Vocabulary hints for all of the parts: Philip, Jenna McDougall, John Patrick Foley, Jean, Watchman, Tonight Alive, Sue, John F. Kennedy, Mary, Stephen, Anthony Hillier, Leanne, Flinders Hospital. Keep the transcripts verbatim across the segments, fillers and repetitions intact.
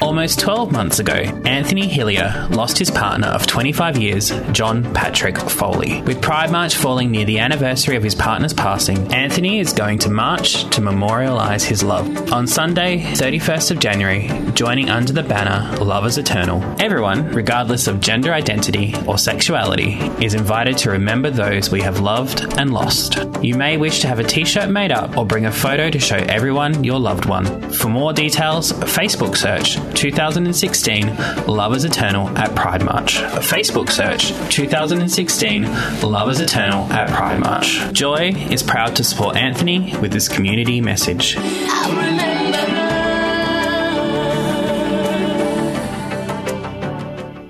Almost twelve months ago, Anthony Hillier lost his partner of twenty-five years, John Patrick Foley. With Pride March falling near the anniversary of his partner's passing, Anthony is going to march to memorialise his love. On Sunday, thirty-first of January, joining under the banner Love is Eternal, everyone, regardless of gender identity or sexuality, is invited to remember those we have loved and lost. You may wish to have a t-shirt made up or bring a photo to show everyone your loved one. For more details, Facebook search twenty sixteen Love is Eternal at Pride March. A Facebook search twenty sixteen Love is Eternal at Pride March. Joy is proud to support Anthony with this community message.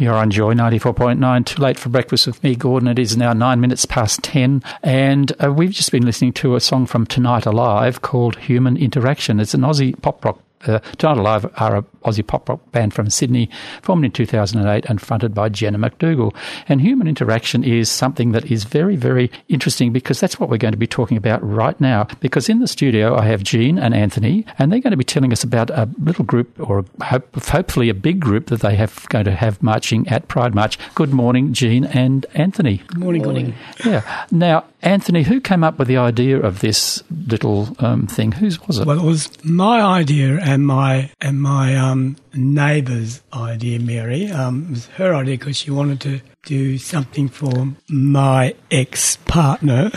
You're on Joy ninety-four point nine, too late for breakfast with me, Gordon. It is now nine minutes past ten, and uh, we've just been listening to a song from Tonight Alive called Human Interaction. It's an Aussie pop rock. Uh, Tonight Alive are an Aussie pop rock band from Sydney, formed in two thousand eight and fronted by Jenna McDougall. And human interaction is something that is very, very interesting, because that's what we're going to be talking about right now. Because in the studio, I have Jean and Anthony, and they're going to be telling us about a little group, or hope, hopefully a big group, that they have going to have marching at Pride March. Good morning, Jean and Anthony. Good morning, morning. Gordon. Yeah. Now, Anthony, who came up with the idea of this little um, thing? Whose was it? Well, it was my idea and my and my um, neighbour's idea, Mary. Um, it was her idea because she wanted to do something for my ex-partner,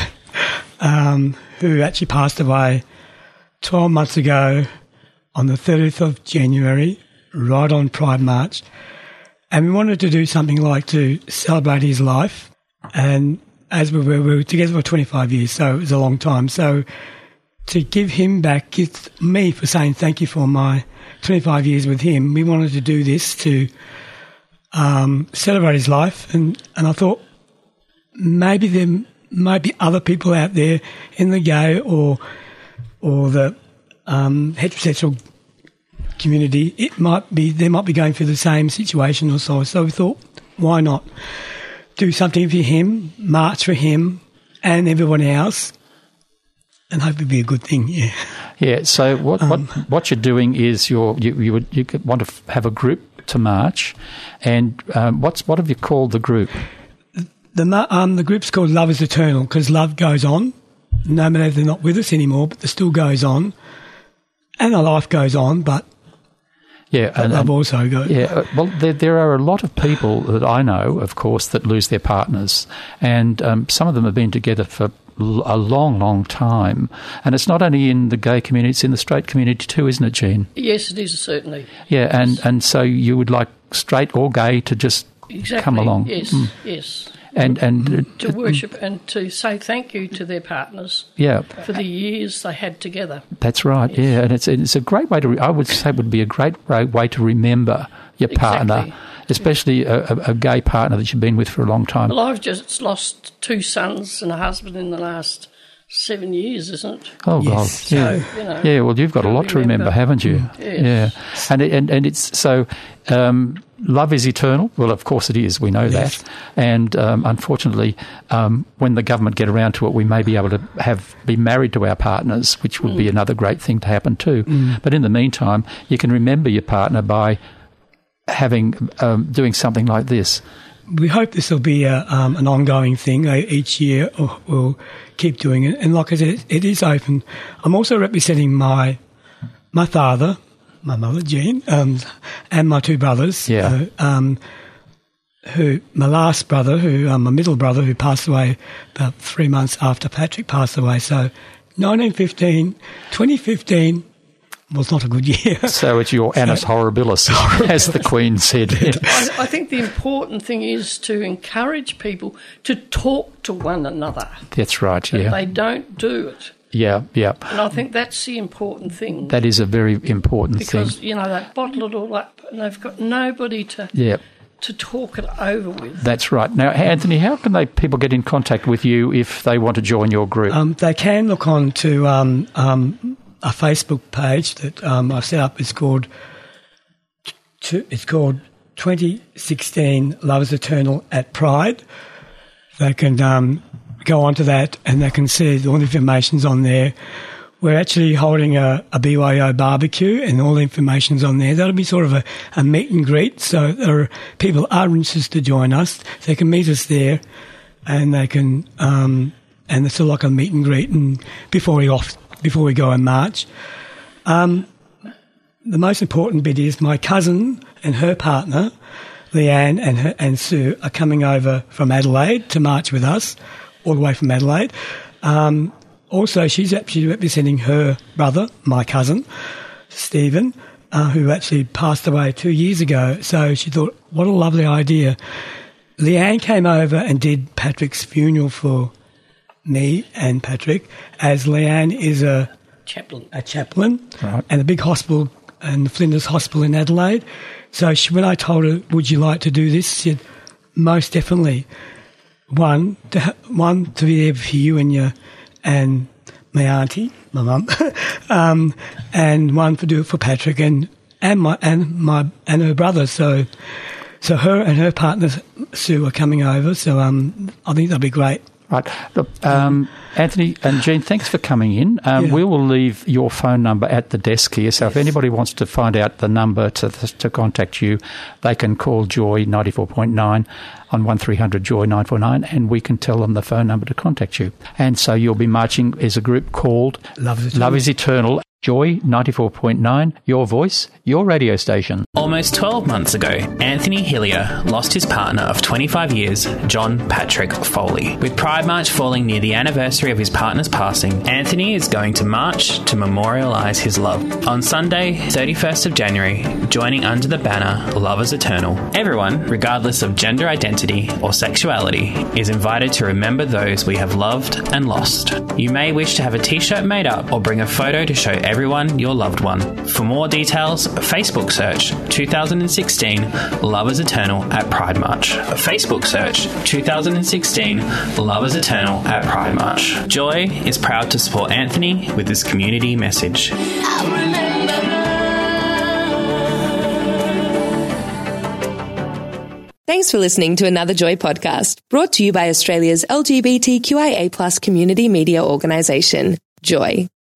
um, who actually passed away twelve months ago on the thirtieth of January, right on Pride March. And we wanted to do something like to celebrate his life. And as we were, we were together for twenty-five years, so it was a long time. So to give him back, give me for saying thank you for my twenty-five years with him, we wanted to do this to um, celebrate his life. And, and I thought maybe there might be other people out there in the gay or or the um, heterosexual community. It might be they might be going through the same situation or so. So we thought, why not do something for him, march for him and everyone else, and hope it'd be a good thing, yeah. Yeah, so what um, what, what you're doing is you're, you you would you want to have a group to march, and um, what's what have you called the group? The um the group's called Love is Eternal, because love goes on, no matter if they're not with us anymore, but it still goes on, and our life goes on, but yeah, and, love also goes. Yeah, well, there, there are a lot of people that I know, of course, that lose their partners, and um, some of them have been together for a long, long time. And it's not only in the gay community, it's in the straight community too, isn't it, Jean? Yes, it is, certainly. Yeah, and, and so you would like straight or gay to just exactly, come along. Yes, mm. yes. And, and to worship and to say thank you to their partners yeah. for the years they had together. That's right, yes. yeah. And it's it's a great way to, re- I would say it would be a great way to remember your partner, exactly. especially yeah. a, a gay partner that you've been with for a long time. Well, I've just lost two sons and a husband in the last seven years, isn't it? Oh, yes. God. Yeah. So, you know, yeah, well, you've got a lot to remember, remember haven't you? Yes. Yeah. And, it, and, and it's so... Um, Love is eternal. Well, of course it is. We know yes. that. And um, unfortunately, um, when the government get around to it, we may be able to have be married to our partners, which would mm. be another great thing to happen too. Mm. But in the meantime, you can remember your partner by having um, doing something like this. We hope this will be a, um, an ongoing thing. Each year we'll keep doing it. And like I said, it is open. I'm also representing my my father, my mother, Jean, um, and my two brothers. Yeah. Uh, um, who my last brother, who um, my middle brother, who passed away about three months after Patrick passed away. So, nineteen fifteen, twenty fifteen was not a good year. So it's your annus so, horribilis, horribilis, as the Queen said. I, I think the important thing is to encourage people to talk to one another. That's right. Yeah. They don't do it. Yeah, yeah. And I think that's the important thing. That is a very important because, thing. Because, you know, they bottle it all up and they've got nobody to yeah. to talk it over with. That's right. Now, Anthony, how can they people get in contact with you if they want to join your group? Um, they can look on to um, um, a Facebook page that um, I've set up. It's called to, it's called twenty sixteen Love's Eternal at Pride. They can um, go onto that and they can see all the information's on there. We're actually holding a, a B Y O barbecue and all the information's on there. That'll be sort of a, a meet and greet. So there are, people are interested to join us. They can meet us there and they can, um, and it's like a meet and greet and before we off, before we go in March. Um, the most important bit is my cousin and her partner, Leanne and her, and Sue, are coming over from Adelaide to march with us, all the way from Adelaide. Um, Also, she's actually representing her brother, my cousin, Stephen, uh, who actually passed away two years ago. So she thought, what a lovely idea. Leanne came over and did Patrick's funeral for me and Patrick, as Leanne is a chaplain, a chaplain right. and a big hospital, and the Flinders Hospital in Adelaide. So she, when I told her, would you like to do this, she said, most definitely. One, to, ha- one, to be there for you and your... and my auntie, my mum, um, and one for do it for Patrick and, and my and my and her brother. So, so her and her partner Sue are coming over. So, um, I think that'll be great. Right, look, um, Anthony and Jean, thanks for coming in. Um, yeah. We will leave your phone number at the desk here. So, yes. If anybody wants to find out the number to to contact you, they can call Joy ninety four point nine. On one three hundred Joy nine four nine, and we can tell them the phone number to contact you. And so you'll be marching as a group called Love is Eternal. Love is Eternal. Joy ninety-four point nine, your voice, your radio station. Almost twelve months ago, Anthony Hillier lost his partner of twenty-five years, John Patrick Foley. With Pride March falling near the anniversary of his partner's passing, Anthony is going to march to memorialise his love. On Sunday, thirty-first of January, joining under the banner Love is Eternal, everyone, regardless of gender identity or sexuality, is invited to remember those we have loved and lost. You may wish to have a t-shirt made up or bring a photo to show everyone Everyone, your loved one. For more details, Facebook search twenty sixteen Love is Eternal at Pride March. Facebook search twenty sixteen Love is Eternal at Pride March. Joy is proud to support Anthony with this community message. I'll remember. Thanks for listening to another Joy podcast, brought to you by Australia's L G B T Q I A plus community media organisation, Joy.